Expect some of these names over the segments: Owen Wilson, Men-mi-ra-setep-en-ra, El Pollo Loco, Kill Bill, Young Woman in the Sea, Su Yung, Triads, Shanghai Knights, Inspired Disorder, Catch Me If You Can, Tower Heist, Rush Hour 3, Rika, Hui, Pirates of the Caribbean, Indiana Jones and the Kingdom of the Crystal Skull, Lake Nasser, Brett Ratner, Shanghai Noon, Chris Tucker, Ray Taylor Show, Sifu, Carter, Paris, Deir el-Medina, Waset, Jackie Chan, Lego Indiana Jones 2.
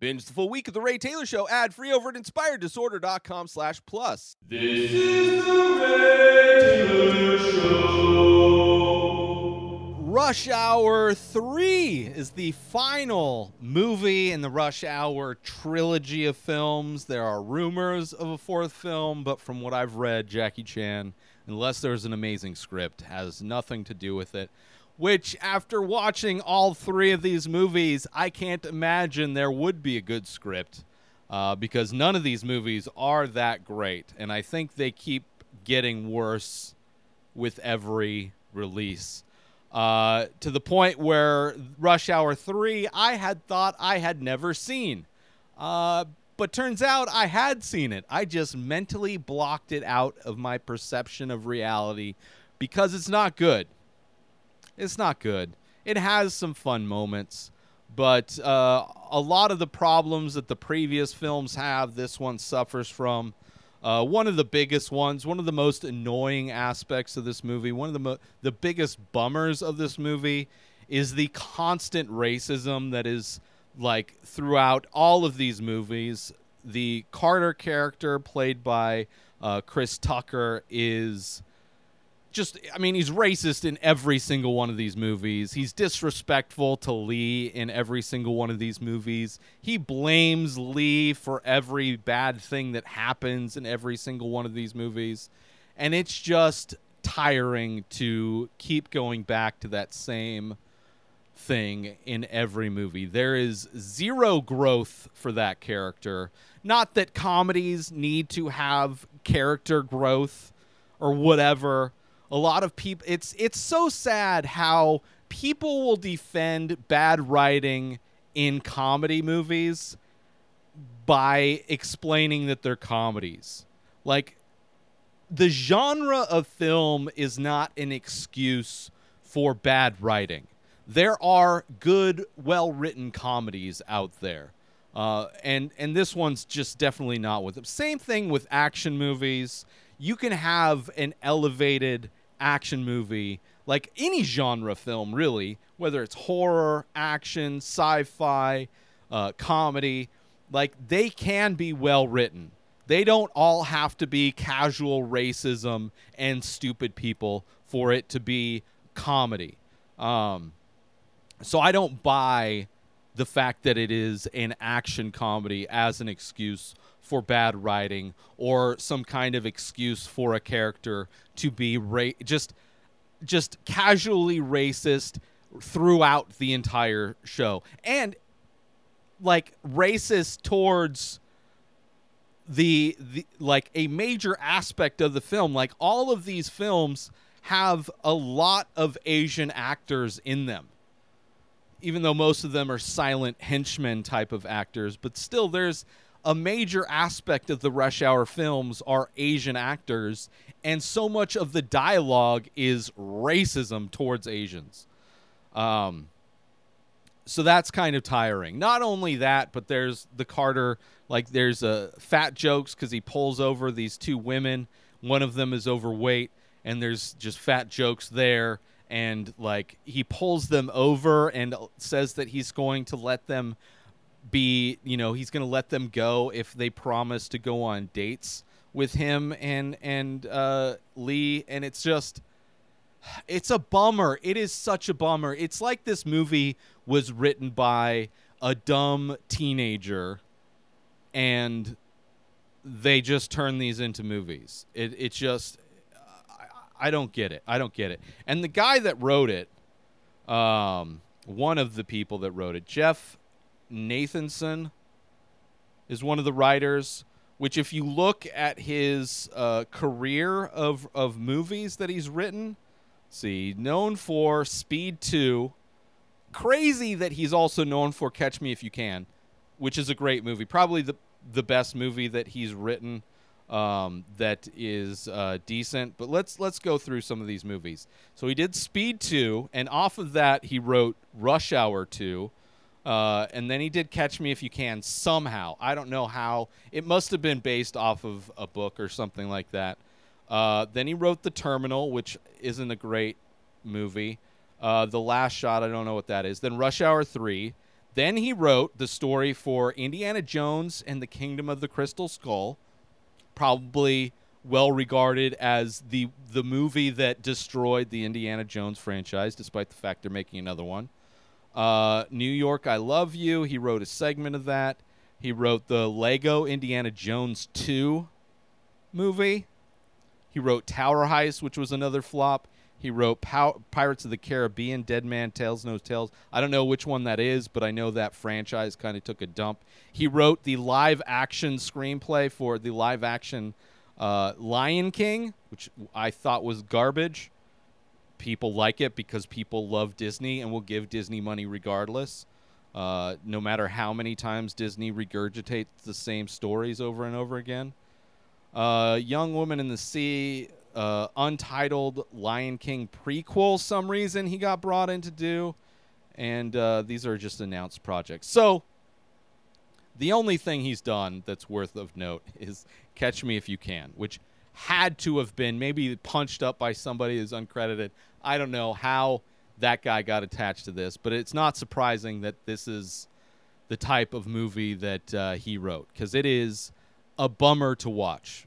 Binge the full week of The Ray Taylor Show ad-free over at inspireddisorder.com/plus. This is The Ray Taylor Show. Rush Hour 3 is the final movie in the Rush Hour trilogy of films. There are rumors of a fourth film, but from what I've read, Jackie Chan, unless there's an amazing script, has nothing to do with it. Which, after watching all three of these movies, I can't imagine there would be a good script because none of these movies are that great. And I think they keep getting worse with every release to the point where Rush Hour 3 I had thought I had never seen. But turns out I had seen it. I just mentally blocked it out of my perception of reality because it's not good. It's not good. It has some fun moments, but a lot of the problems that the previous films have, this one suffers from. One of the biggest ones, one of the most annoying aspects of this movie, one of the biggest bummers of this movie is the constant racism that is, like, throughout all of these movies. The Carter character, played by Chris Tucker, is... he's racist in every single one of these movies. He's disrespectful to Lee in every single one of these movies. He blames Lee for every bad thing that happens in every single one of these movies. And it's just tiring to keep going back to that same thing in every movie. There is zero growth for that character. Not that comedies need to have character growth or whatever. A lot of people, it's so sad how people will defend bad writing in comedy movies by explaining that they're comedies. Like, the genre of film is not an excuse for bad writing. There are good, well-written comedies out there. And this one's just definitely not with them. Same thing with action movies. You can have an elevated action movie, like any genre film, really, whether it's horror, action, sci-fi, comedy, like they can be well written. They don't all have to be casual racism and stupid people for it to be comedy. So I don't buy the fact that it is an action comedy as an excuse for bad writing or some kind of excuse for a character to be just casually racist throughout the entire show. And, like, racist towards the like, a major aspect of the film. Like, all of these films have a lot of Asian actors in them, even though most of them are silent henchmen type of actors. But still, there's a major aspect of the Rush Hour films are Asian actors, and so much of the dialogue is racism towards Asians. So that's kind of tiring. Not only that, but there's the Carter, like there's fat jokes because he pulls over these two women. One of them is overweight, and there's just fat jokes there. And, like, he pulls them over and says that he's going to let them be, you know, he's going to let them go if they promise to go on dates with him and Lee. And it's just, it's a bummer. It is such a bummer. It's like this movie was written by a dumb teenager and they just turn these into movies. It's just, I don't get it. I don't get it. And the guy that wrote it, one of the people that wrote it, Jeff Nathanson, is one of the writers, which if you look at his career of movies that he's written, see, known for Speed 2. Crazy that he's also known for Catch Me If You Can, which is a great movie. Probably the best movie that he's written that is decent. But let's go through some of these movies. So he did Speed 2, and off of that he wrote Rush Hour 2, and then he did Catch Me If You Can somehow. I don't know how. It must have been based off of a book or something like that. Then he wrote The Terminal, which isn't a great movie. The Last Shot, I don't know what that is. Then Rush Hour 3. Then he wrote the story for Indiana Jones and the Kingdom of the Crystal Skull, probably well regarded as the movie that destroyed the Indiana Jones franchise, despite the fact they're making another one. New York, I Love You. He wrote a segment of that. He wrote the Lego Indiana Jones 2 movie. He wrote Tower Heist, which was another flop. He wrote Pirates of the Caribbean, Dead Man Tales, No Tales. I don't know which one that is, but I know that franchise kind of took a dump. He wrote the live-action screenplay for the live-action Lion King, which I thought was garbage. People like it because people love Disney and will give Disney money regardless, no matter how many times Disney regurgitates the same stories over and over again. Young Woman in the Sea, untitled Lion King prequel, some reason he got brought in to do, and these are just announced projects. So the only thing he's done that's worth of note is Catch Me If You Can, which had to have been maybe punched up by somebody who's uncredited. I don't know how that guy got attached to this, but it's not surprising that this is the type of movie that he wrote, because it is a bummer to watch.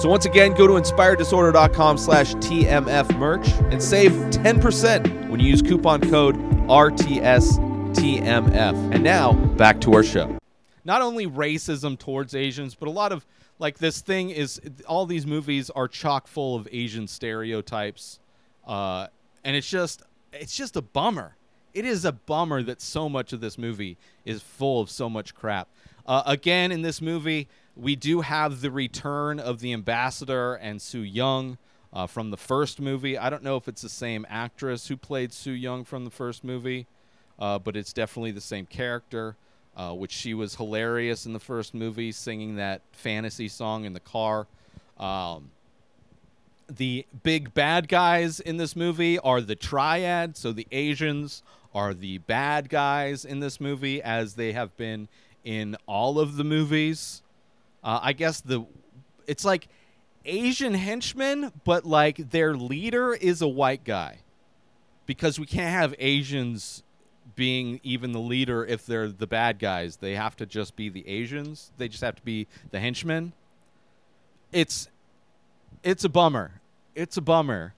So once again, go to inspireddisorder.com/TMF merch and save 10% when you use coupon code RTSTMF. And now back to our show. Not only racism towards Asians, but a lot of this thing is, all these movies are chock full of Asian stereotypes, and it's just a bummer. It is a bummer that so much of this movie is full of so much crap. Again, in this movie, we do have the return of the ambassador and Su Yung from the first movie. I don't know if it's the same actress who played Su Yung from the first movie, but it's definitely the same character. Which she was hilarious in the first movie, singing that fantasy song in the car. The big bad guys in this movie are the triad, so the Asians are the bad guys in this movie, as they have been in all of the movies. I guess it's like Asian henchmen, but like their leader is a white guy, because we can't have Asians being even the leader if they're the bad guys. They have to just be the Asians. They just have to be the henchmen. It's a bummer. It's a bummer.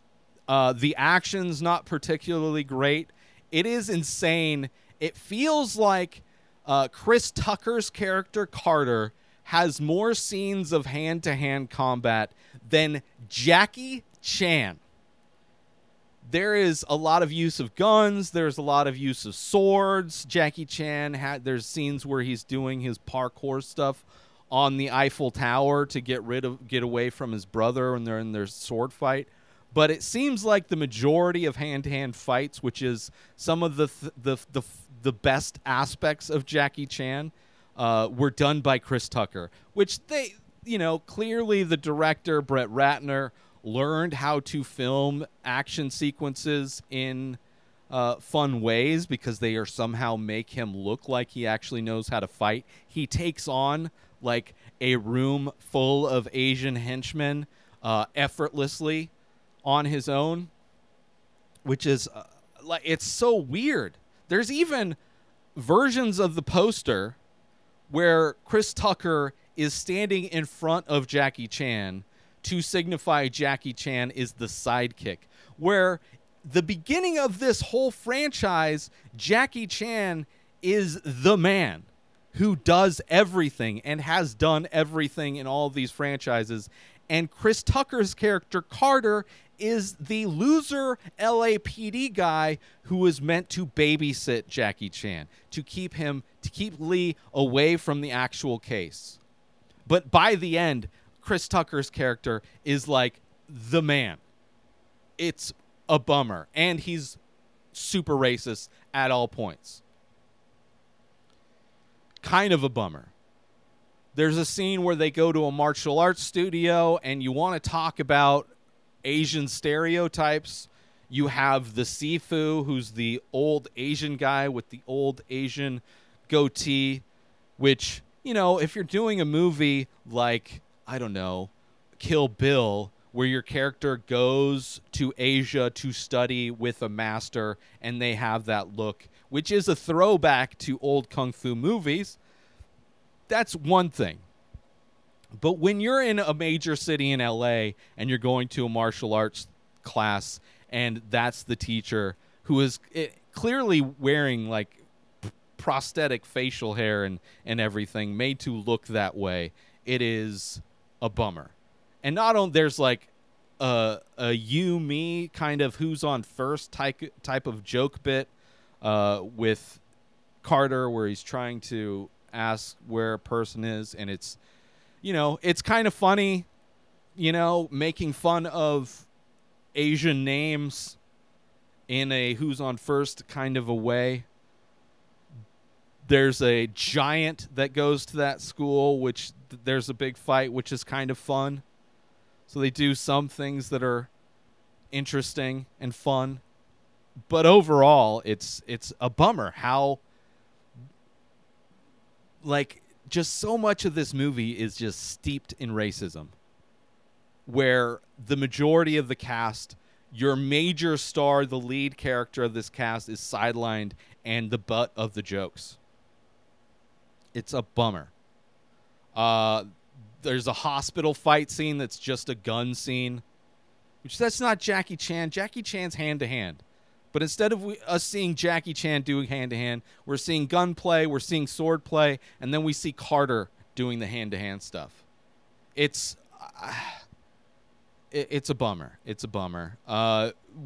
The action's not particularly great. It is insane. It feels like Chris Tucker's character, Carter, has more scenes of hand-to-hand combat than Jackie Chan. There is a lot of use of guns. There's a lot of use of swords. Jackie Chan there's scenes where he's doing his parkour stuff on the Eiffel Tower to get away from his brother when they're in their sword fight. But it seems like the majority of hand-to-hand fights, which is some of the best aspects of Jackie Chan, were done by Chris Tucker, which clearly the director, Brett Ratner, learned how to film action sequences in fun ways, because they are somehow make him look like he actually knows how to fight. He takes on like a room full of Asian henchmen effortlessly on his own, which is it's so weird. There's even versions of the poster where Chris Tucker is standing in front of Jackie Chan to signify Jackie Chan is the sidekick, where the beginning of this whole franchise, Jackie Chan is the man who does everything and has done everything in all of these franchises. And Chris Tucker's character, Carter, is the loser LAPD guy who is meant to babysit Jackie Chan, to keep Lee away from the actual case. But by the end, Chris Tucker's character is like the man. It's a bummer. And he's super racist at all points. Kind of a bummer. There's a scene where they go to a martial arts studio, and you want to talk about Asian stereotypes. You have the Sifu, who's the old Asian guy with the old Asian goatee, which, you know, if you're doing a movie like, I don't know, Kill Bill, where your character goes to Asia to study with a master and they have that look, which is a throwback to old kung fu movies, that's one thing. But when you're in a major city in LA and you're going to a martial arts class and that's the teacher who is clearly wearing like prosthetic facial hair and everything made to look that way, it is a bummer. And not only there's like a you, me kind of who's on first type of joke bit with Carter where he's trying to ask where a person is, and it's, you know, it's kind of funny, you know, making fun of Asian names in a who's on first kind of a way. There's a giant that goes to that school, which there's a big fight, which is kind of fun. So they do some things that are interesting and fun, but overall it's a bummer how like just so much of this movie is just steeped in racism, where the majority of the cast, your major star, the lead character of this cast, is sidelined and the butt of the jokes. It's a bummer. There's a hospital fight scene that's just a gun scene, which that's not Jackie Chan. Jackie Chan's hand-to-hand. But instead of us seeing Jackie Chan doing hand-to-hand, we're seeing gunplay, we're seeing sword play, and then we see Carter doing the hand-to-hand stuff. It's a bummer. It's a bummer.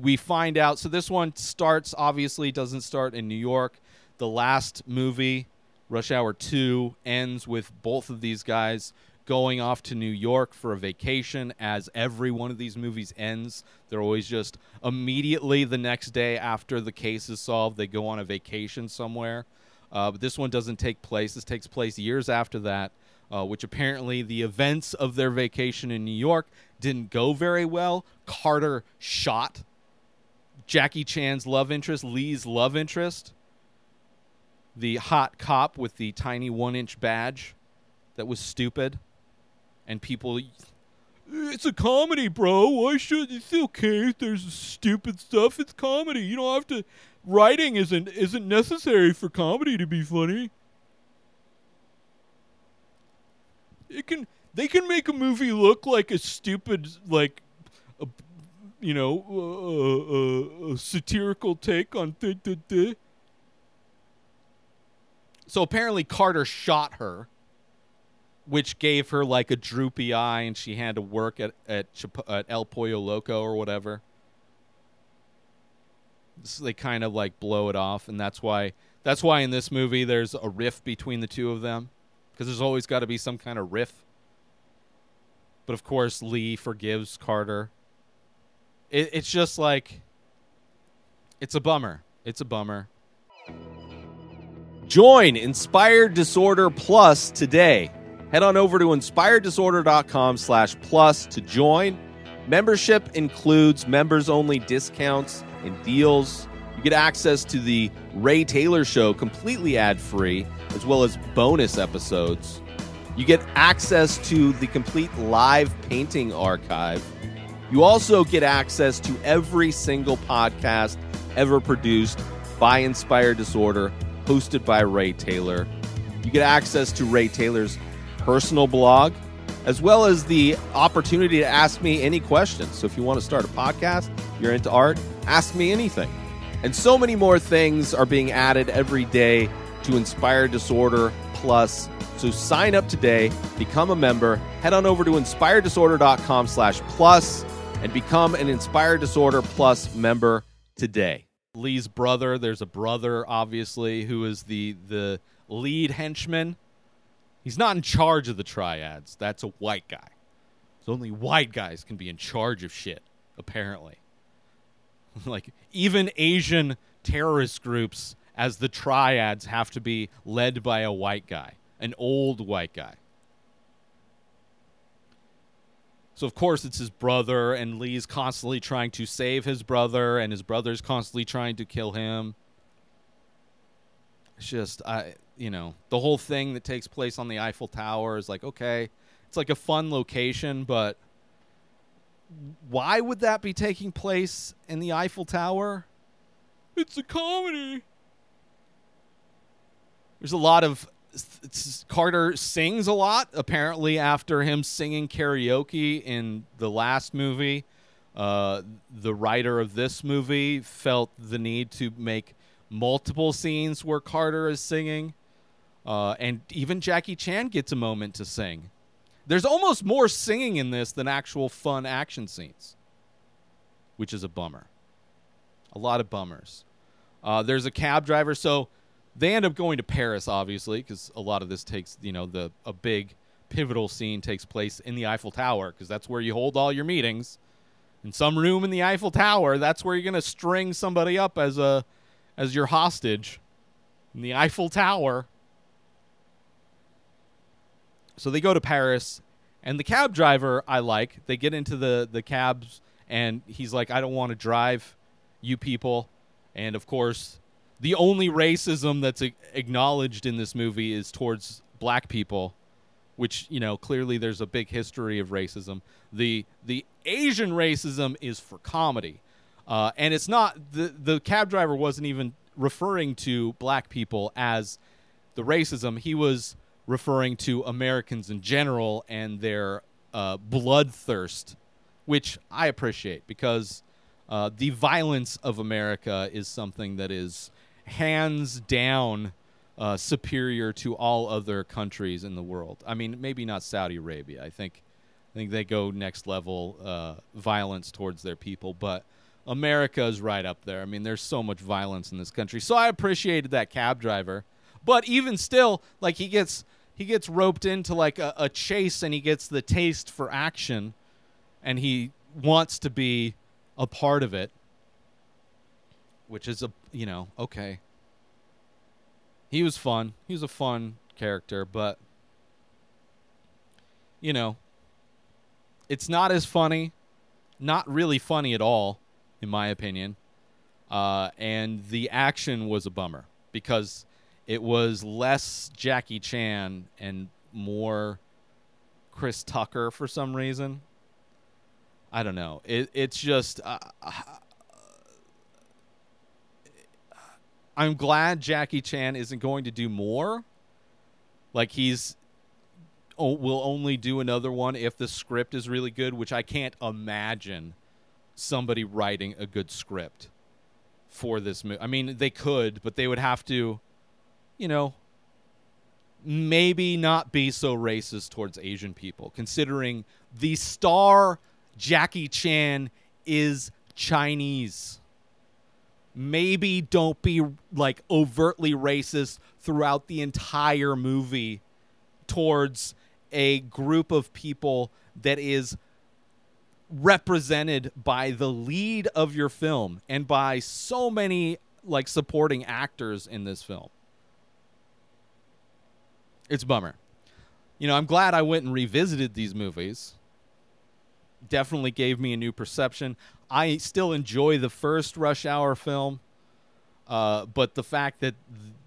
We find out. So this one starts, obviously, doesn't start in New York. The last movie, Rush Hour 2, ends with both of these guys going off to New York for a vacation. As every one of these movies ends, they're always just immediately the next day after the case is solved, they go on a vacation somewhere. But this one doesn't take place. This takes place years after that. Which apparently the events of their vacation in New York didn't go very well. Carter shot Jackie Chan's love interest, Lee's love interest, the hot cop with the tiny 1-inch badge that was stupid. And people, it's a comedy, bro. Why should, it's okay if there's stupid stuff. It's comedy. You don't have to, writing isn't necessary for comedy to be funny. They can make a movie look like a stupid, like, a satirical take on . So apparently Carter shot her, which gave her like a droopy eye, and she had to work at El Pollo Loco or whatever. So they kind of like blow it off, and that's why in this movie there's a rift between the two of them. Because there's always got to be some kind of riff. But of course, Lee forgives Carter. It's just like, it's a bummer. It's a bummer. Join Inspired Disorder Plus today. Head on over to inspireddisorder.com/plus to join. Membership includes members-only discounts and deals. You get access to the Ray Taylor Show completely ad-free, as well as bonus episodes. You get access to the complete live painting archive. You also get access to every single podcast ever produced by Inspired Disorder, hosted by Ray Taylor. You get access to Ray Taylor's personal blog, as well as the opportunity to ask me any questions. So if you want to start a podcast, you're into art, ask me anything. And so many more things are being added every day to Inspired Disorder Plus. So sign up today, become a member, head on over to inspireddisorder.com/plus and become an Inspired Disorder Plus member today. Lee's brother, there's a brother, obviously, who is the lead henchman. He's not in charge of the triads. That's a white guy. So only white guys can be in charge of shit, apparently. Like, even Asian terrorist groups, as the triads, have to be led by a white guy, an old white guy. So, of course, it's his brother, and Lee's constantly trying to save his brother, and his brother's constantly trying to kill him. It's just, the whole thing that takes place on the Eiffel Tower is like, okay, it's like a fun location, but why would that be taking place in the Eiffel Tower? It's a comedy. There's a lot of... Carter sings a lot, apparently, after him singing karaoke in the last movie. The writer of this movie felt the need to make multiple scenes where Carter is singing. And even Jackie Chan gets a moment to sing. There's almost more singing in this than actual fun action scenes, which is a bummer. A lot of bummers. There's a cab driver, so... They end up going to Paris, obviously, because a lot of this takes, a big pivotal scene takes place in the Eiffel Tower, because that's where you hold all your meetings. In some room in the Eiffel Tower, that's where you're going to string somebody up as your hostage in the Eiffel Tower. So they go to Paris, and the cab driver I like. They get into the cabs, and he's like, I don't want to drive you people. And, of course... The only racism that's acknowledged in this movie is towards black people, which, clearly there's a big history of racism. The Asian racism is for comedy. And it's not the cab driver wasn't even referring to black people as the racism. He was referring to Americans in general and their bloodthirst, which I appreciate because the violence of America is something that is hands down superior to all other countries in the world. I mean, maybe not Saudi Arabia. I think they go next level violence towards their people, but America is right up there. I mean, there's so much violence in this country. So I appreciated that cab driver, but even still, like he gets roped into like a chase, and he gets the taste for action, and he wants to be a part of it. Which is okay. He was fun. He was a fun character, but it's not as funny, not really funny at all, in my opinion. And the action was a bummer because it was less Jackie Chan and more Chris Tucker for some reason. I don't know. It's just. I'm glad Jackie Chan isn't going to do more. Like will only do another one if the script is really good, which I can't imagine somebody writing a good script for this movie. I mean, they could, but they would have to, maybe not be so racist towards Asian people, considering the star Jackie Chan is Chinese. Maybe don't be like overtly racist throughout the entire movie towards a group of people that is represented by the lead of your film and by so many like supporting actors in this film. It's a bummer. I'm glad I went and revisited these movies. Definitely gave me a new perception. I still enjoy the first Rush Hour film, but the fact that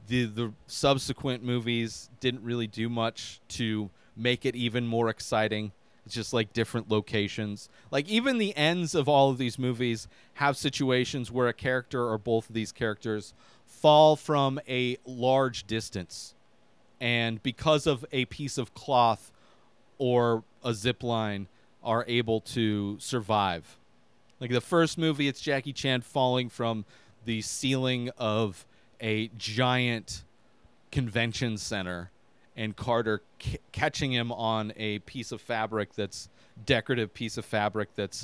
the subsequent movies didn't really do much to make it even more exciting. It's just like different locations. Like even the ends of all of these movies have situations where a character or both of these characters fall from a large distance. And because of a piece of cloth or a zip line, are able to survive. Like the first movie, it's Jackie Chan falling from the ceiling of a giant convention center and Carter catching him on a piece of fabric that's decorative piece of fabric that's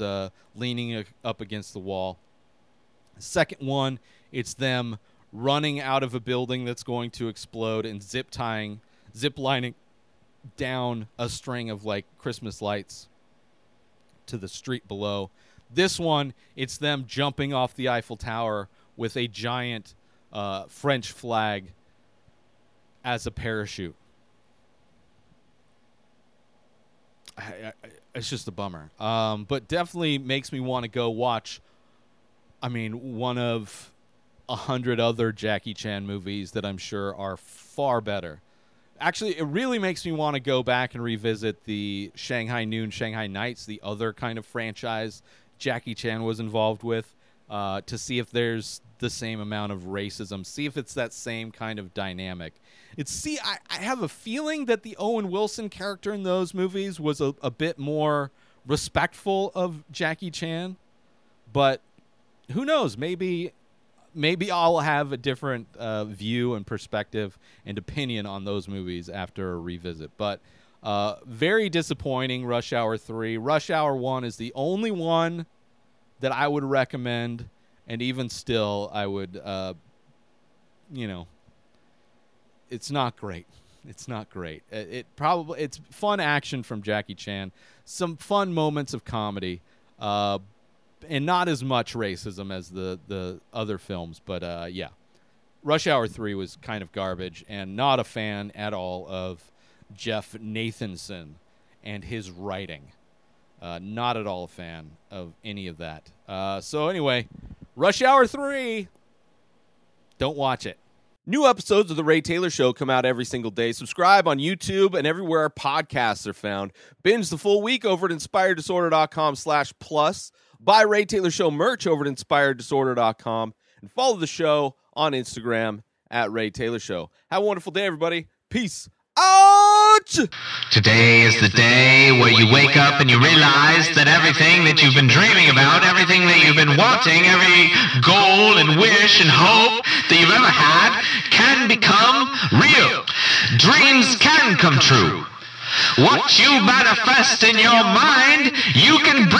leaning up against the wall. Second one, it's them running out of a building that's going to explode and zip lining down a string of like Christmas lights to the street below. This one, it's them jumping off the Eiffel Tower with a giant French flag as a parachute. It's just a bummer. But definitely makes me want to go watch, I mean, one of 100 other Jackie Chan movies that I'm sure are far better. Actually, it really makes me want to go back and revisit the Shanghai Noon, Shanghai Knights, the other kind of franchise Jackie Chan was involved with, to see if there's the same amount of racism, see if it's that same kind of dynamic. I have a feeling that the Owen Wilson character in those movies was a bit more respectful of Jackie Chan, but who knows? Maybe I'll have a different view and perspective and opinion on those movies after a revisit. But very disappointing, Rush Hour 3. Rush Hour 1 is the only one that I would recommend, and even still, I would, it's not great. It's not great. It's fun action from Jackie Chan, some fun moments of comedy, and not as much racism as the other films, but yeah. Rush Hour 3 was kind of garbage, and not a fan at all of Jeff Nathanson and his writing. Not at all a fan of any of that. So anyway, Rush Hour 3, don't watch it. New episodes of The Ray Taylor Show come out every single day. Subscribe on YouTube and everywhere our podcasts are found. Binge the full week over at inspireddisorder.com/plus. Buy Ray Taylor Show merch over at inspireddisorder.com. And follow the show on Instagram at Ray Taylor Show. Have a wonderful day, everybody. Peace. Ouch! Today is the day where you wake up and you realize that everything that you've been dreaming about, everything that you've been wanting, every goal and wish and hope that you've ever had can become real. Dreams can come true. What you manifest in your mind, you can bring.